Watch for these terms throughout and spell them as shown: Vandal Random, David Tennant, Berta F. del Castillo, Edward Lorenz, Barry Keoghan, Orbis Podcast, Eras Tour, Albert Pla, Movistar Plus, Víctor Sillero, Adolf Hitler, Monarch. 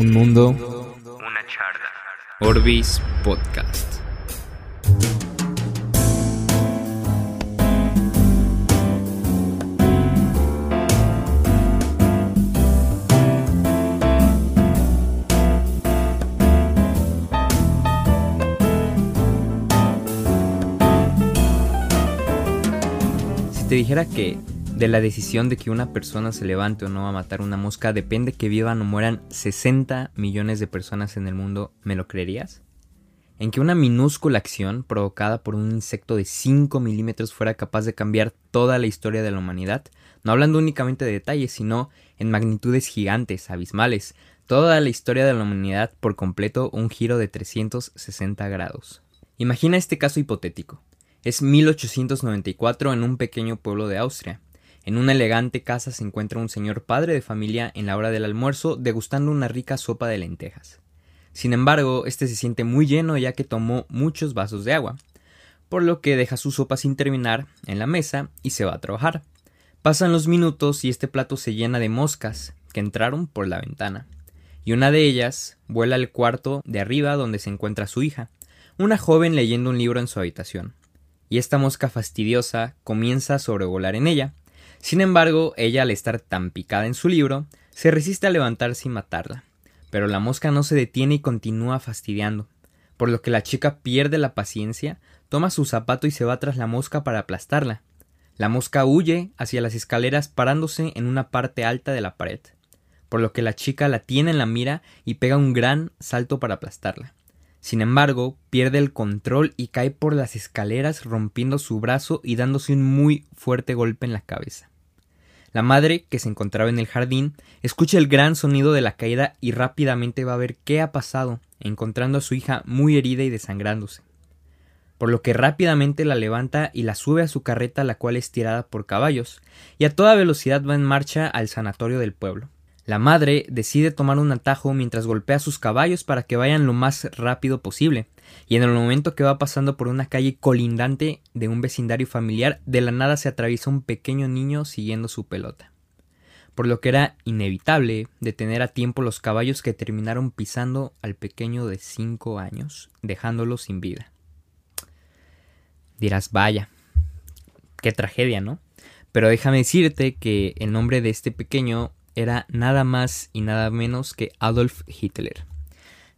Un mundo, una charla. Orbis Podcast. Si te dijera que de la decisión de que una persona se levante o no a matar una mosca depende que vivan o mueran 60 millones de personas en el mundo, ¿me lo creerías? ¿En que una minúscula acción provocada por un insecto de 5 milímetros fuera capaz de cambiar toda la historia de la humanidad? No hablando únicamente de detalles, sino en magnitudes gigantes, abismales. Toda la historia de la humanidad por completo, un giro de 360 grados. Imagina este caso hipotético. Es 1894 en un pequeño pueblo de Austria. En una elegante casa se encuentra un señor padre de familia en la hora del almuerzo degustando una rica sopa de lentejas. Sin embargo, este se siente muy lleno ya que tomó muchos vasos de agua, por lo que deja su sopa sin terminar en la mesa y se va a trabajar. Pasan los minutos y este plato se llena de moscas que entraron por la ventana, y una de ellas vuela al cuarto de arriba donde se encuentra su hija, una joven leyendo un libro en su habitación, y esta mosca fastidiosa comienza a sobrevolar en ella. Sin embargo, ella, al estar tan picada en su libro, se resiste a levantarse y matarla, pero la mosca no se detiene y continúa fastidiando, por lo que la chica pierde la paciencia, toma su zapato y se va tras la mosca para aplastarla. La mosca huye hacia las escaleras parándose en una parte alta de la pared, por lo que la chica la tiene en la mira y pega un gran salto para aplastarla. Sin embargo, pierde el control y cae por las escaleras rompiendo su brazo y dándose un muy fuerte golpe en la cabeza. La madre, que se encontraba en el jardín, escucha el gran sonido de la caída y rápidamente va a ver qué ha pasado, encontrando a su hija muy herida y desangrándose. Por lo que rápidamente la levanta y la sube a su carreta, la cual es tirada por caballos, y a toda velocidad va en marcha al sanatorio del pueblo. La madre decide tomar un atajo mientras golpea sus caballos para que vayan lo más rápido posible, y en el momento que va pasando por una calle colindante de un vecindario familiar, de la nada se atraviesa un pequeño niño siguiendo su pelota, por lo que era inevitable detener a tiempo los caballos que terminaron pisando al pequeño de 5 años, dejándolo sin vida. Dirás, vaya, qué tragedia, ¿no? Pero déjame decirte que el nombre de este pequeño era nada más y nada menos que Adolf Hitler.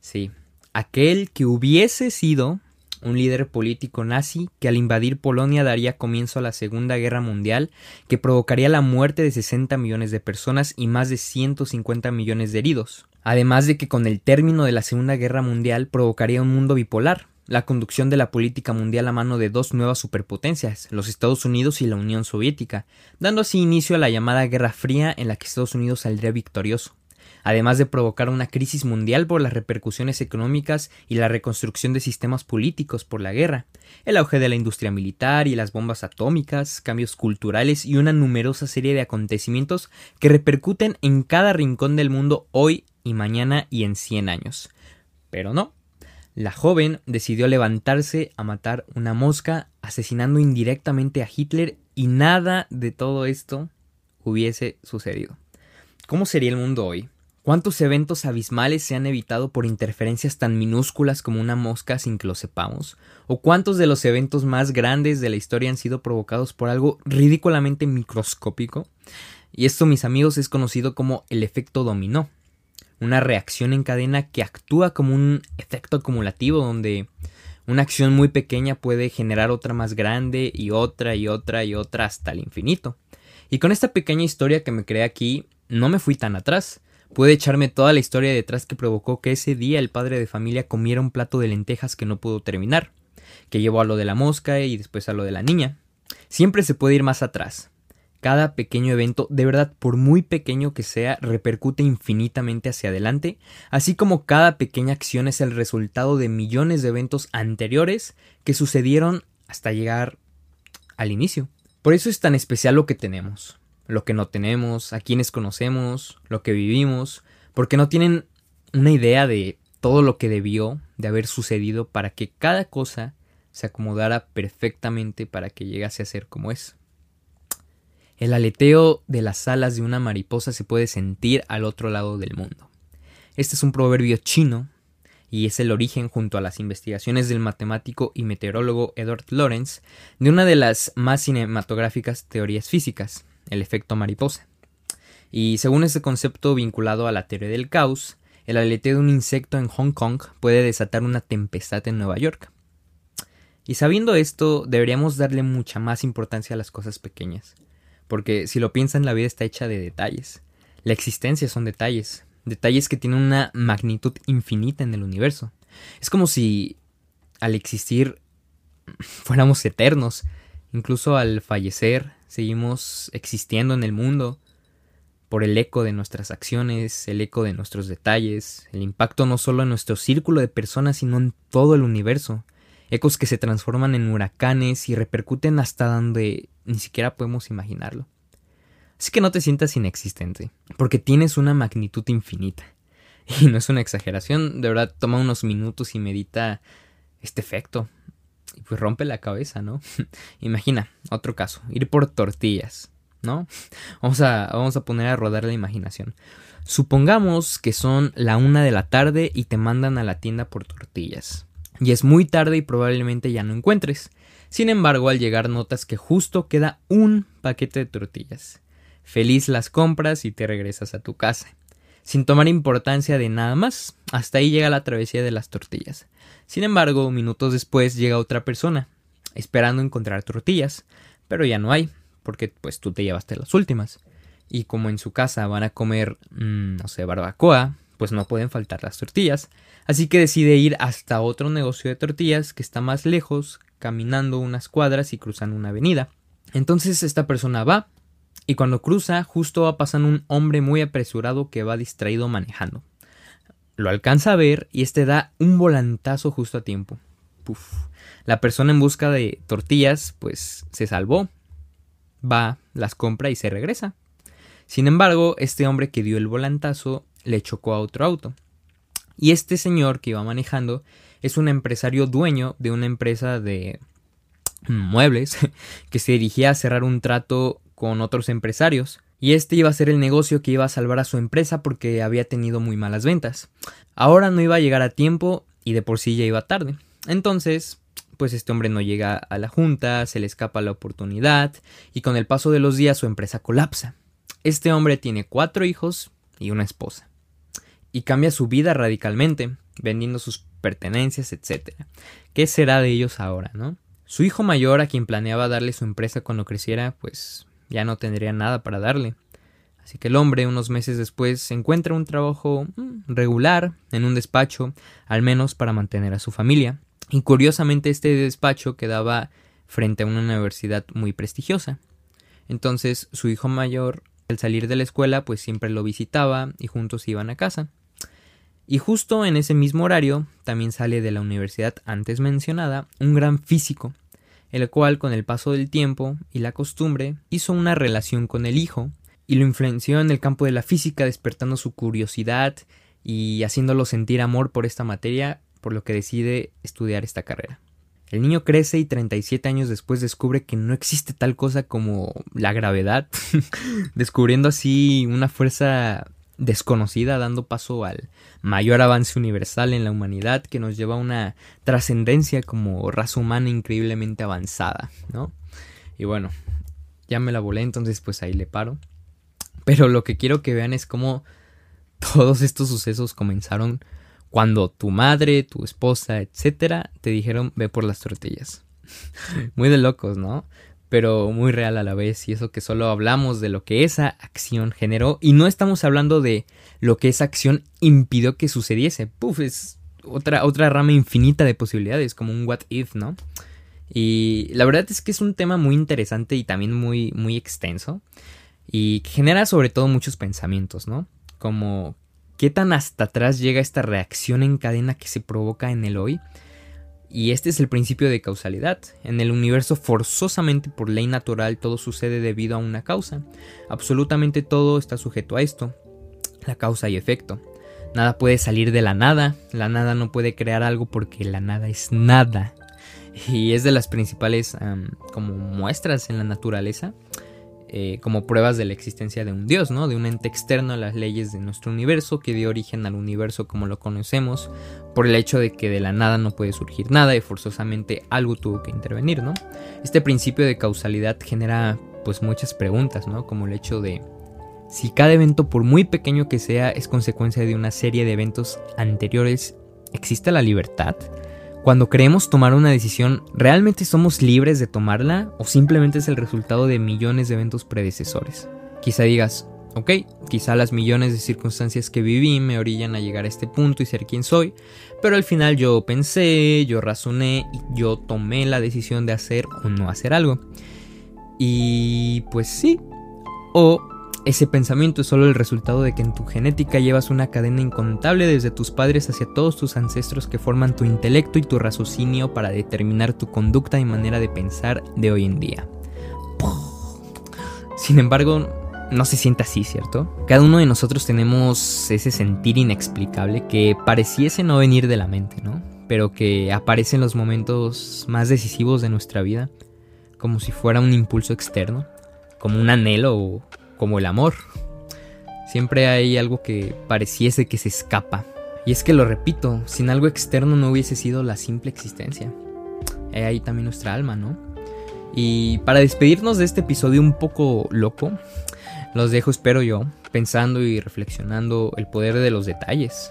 Sí, aquel que hubiese sido un líder político nazi que al invadir Polonia daría comienzo a la Segunda Guerra Mundial, que provocaría la muerte de 60 millones de personas y más de 150 millones de heridos. Además de que con el término de la Segunda Guerra Mundial provocaría un mundo bipolar, la conducción de la política mundial a mano de dos nuevas superpotencias, los Estados Unidos y la Unión Soviética, dando así inicio a la llamada Guerra Fría en la que Estados Unidos saldría victorioso, además de provocar una crisis mundial por las repercusiones económicas y la reconstrucción de sistemas políticos por la guerra, el auge de la industria militar y las bombas atómicas, cambios culturales y una numerosa serie de acontecimientos que repercuten en cada rincón del mundo hoy y mañana y en 100 años. Pero no. La joven decidió levantarse a matar una mosca, asesinando indirectamente a Hitler, y nada de todo esto hubiese sucedido. ¿Cómo sería el mundo hoy? ¿Cuántos eventos abismales se han evitado por interferencias tan minúsculas como una mosca sin que lo sepamos? ¿O cuántos de los eventos más grandes de la historia han sido provocados por algo ridículamente microscópico? Y esto, mis amigos, es conocido como el efecto dominó. Una reacción en cadena que actúa como un efecto acumulativo donde una acción muy pequeña puede generar otra más grande y otra y otra y otra hasta el infinito. Y con esta pequeña historia que me creé aquí, no me fui tan atrás. Pude echarme toda la historia detrás que provocó que ese día el padre de familia comiera un plato de lentejas que no pudo terminar, que llevó a lo de la mosca y después a lo de la niña. Siempre se puede ir más atrás. Cada pequeño evento, de verdad, por muy pequeño que sea, repercute infinitamente hacia adelante, así como cada pequeña acción es el resultado de millones de eventos anteriores que sucedieron hasta llegar al inicio. Por eso es tan especial lo que tenemos, lo que no tenemos, a quienes conocemos, lo que vivimos, porque no tienen una idea de todo lo que debió de haber sucedido para que cada cosa se acomodara perfectamente para que llegase a ser como es. El aleteo de las alas de una mariposa se puede sentir al otro lado del mundo. Este es un proverbio chino y es el origen, junto a las investigaciones del matemático y meteorólogo Edward Lorenz, de una de las más cinematográficas teorías físicas, el efecto mariposa. Y según este concepto vinculado a la teoría del caos, el aleteo de un insecto en Hong Kong puede desatar una tempestad en Nueva York. Y sabiendo esto, deberíamos darle mucha más importancia a las cosas pequeñas. Porque si lo piensan, la vida está hecha de detalles. La existencia son detalles. Detalles que tienen una magnitud infinita en el universo. Es como si al existir fuéramos eternos. Incluso al fallecer seguimos existiendo en el mundo por el eco de nuestras acciones, el eco de nuestros detalles, el impacto no solo en nuestro círculo de personas, sino en todo el universo. Ecos que se transforman en huracanes y repercuten hasta donde ni siquiera podemos imaginarlo. Así que no te sientas inexistente, porque tienes una magnitud infinita. Y no es una exageración, de verdad toma unos minutos y medita este efecto. Y pues rompe la cabeza, ¿no? Imagina, otro caso, ir por tortillas, ¿no? Vamos a poner a rodar la imaginación. Supongamos que son la 1:00 p.m. y te mandan a la tienda por tortillas. Y es muy tarde y probablemente ya no encuentres. Sin embargo, al llegar notas que justo queda un paquete de tortillas. Feliz las compras y te regresas a tu casa. Sin tomar importancia de nada más, hasta ahí llega la travesía de las tortillas. Sin embargo, minutos después llega otra persona, esperando encontrar tortillas, pero ya no hay, porque pues tú te llevaste las últimas. Y como en su casa van a comer, barbacoa, pues no pueden faltar las tortillas, así que decide ir hasta otro negocio de tortillas que está más lejos, caminando unas cuadras y cruzando una avenida. Entonces esta persona va, y cuando cruza, justo va pasando un hombre muy apresurado que va distraído manejando. Lo alcanza a ver y este da un volantazo justo a tiempo. Puf. La persona en busca de tortillas, pues se salvó, va, las compra y se regresa. Sin embargo, este hombre que dio el volantazo le chocó a otro auto. Y este señor que iba manejando es un empresario dueño de una empresa de muebles que se dirigía a cerrar un trato con otros empresarios. Y este iba a ser el negocio que iba a salvar a su empresa porque había tenido muy malas ventas. Ahora no iba a llegar a tiempo y de por sí ya iba tarde. Entonces, pues este hombre no llega a la junta, se le escapa la oportunidad y con el paso de los días su empresa colapsa. Este hombre tiene 4 hijos y una esposa. Y cambia su vida radicalmente, vendiendo sus pertenencias, etc. ¿Qué será de ellos ahora, no? Su hijo mayor, a quien planeaba darle su empresa cuando creciera, pues ya no tendría nada para darle. Así que el hombre, unos meses después, encuentra un trabajo regular en un despacho, al menos para mantener a su familia. Y curiosamente este despacho quedaba frente a una universidad muy prestigiosa. Entonces su hijo mayor, al salir de la escuela, pues siempre lo visitaba y juntos iban a casa. Y justo en ese mismo horario también sale de la universidad antes mencionada un gran físico, el cual con el paso del tiempo y la costumbre hizo una relación con el hijo y lo influenció en el campo de la física, despertando su curiosidad y haciéndolo sentir amor por esta materia, por lo que decide estudiar esta carrera. El niño crece y 37 años después descubre que no existe tal cosa como la gravedad, descubriendo así una fuerza desconocida, dando paso al mayor avance universal en la humanidad que nos lleva a una trascendencia como raza humana increíblemente avanzada, ¿no? Y bueno, ya me la volé, entonces pues ahí le paro. Pero lo que quiero que vean es cómo todos estos sucesos comenzaron cuando tu madre, tu esposa, etcétera, te dijeron ve por las tortillas. Muy de locos, ¿no? Pero muy real a la vez, y eso que solo hablamos de lo que esa acción generó y no estamos hablando de lo que esa acción impidió que sucediese. Puf, es otra rama infinita de posibilidades, como un what if, ¿no? Y la verdad es que es un tema muy interesante y también muy, muy extenso y que genera sobre todo muchos pensamientos, ¿no? Como ¿qué tan hasta atrás llega esta reacción en cadena que se provoca en el hoy? Y este es el principio de causalidad. En el universo forzosamente por ley natural todo sucede debido a una causa. Absolutamente todo está sujeto a esto, la causa y efecto. Nada puede salir de la nada no puede crear algo porque la nada es nada. Y es de las principales como muestras en la naturaleza. como pruebas de la existencia de un dios, ¿no? De un ente externo a las leyes de nuestro universo, que dio origen al universo como lo conocemos, por el hecho de que de la nada no puede surgir nada y forzosamente algo tuvo que intervenir, ¿no? Este principio de causalidad genera pues muchas preguntas, ¿no? Como el hecho de si cada evento, por muy pequeño que sea, es consecuencia de una serie de eventos anteriores, ¿existe la libertad? Cuando queremos tomar una decisión, ¿realmente somos libres de tomarla o simplemente es el resultado de millones de eventos predecesores? Quizá digas, ok, quizá las millones de circunstancias que viví me orillan a llegar a este punto y ser quien soy, pero al final yo pensé, yo razoné y yo tomé la decisión de hacer o no hacer algo. Y pues sí, o ese pensamiento es solo el resultado de que en tu genética llevas una cadena incontable desde tus padres hacia todos tus ancestros que forman tu intelecto y tu raciocinio para determinar tu conducta y manera de pensar de hoy en día. Sin embargo, no se siente así, ¿cierto? Cada uno de nosotros tenemos ese sentir inexplicable que pareciese no venir de la mente, ¿no? Pero que aparece en los momentos más decisivos de nuestra vida, como si fuera un impulso externo, como un anhelo o como el amor. Siempre hay algo que pareciese que se escapa. Y es que lo repito, sin algo externo no hubiese sido la simple existencia. Hay ahí también nuestra alma, ¿no? Y para despedirnos de este episodio un poco loco, los dejo, espero yo, pensando y reflexionando el poder de los detalles.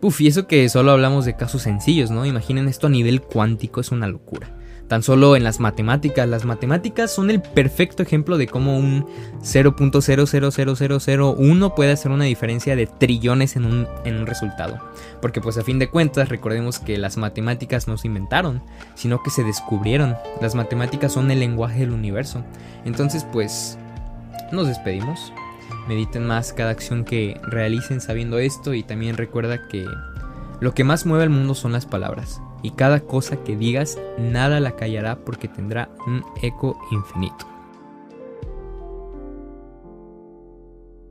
Uf, y eso que solo hablamos de casos sencillos, ¿no? Imaginen esto a nivel cuántico, es una locura. Tan solo en las matemáticas son el perfecto ejemplo de cómo un 0.000001 puede hacer una diferencia de trillones en un resultado. Porque pues a fin de cuentas recordemos que las matemáticas no se inventaron, sino que se descubrieron. Las matemáticas son el lenguaje del universo. Entonces pues nos despedimos. Mediten más cada acción que realicen sabiendo esto, y también recuerda que lo que más mueve al mundo son las palabras. Y cada cosa que digas, nada la callará porque tendrá un eco infinito.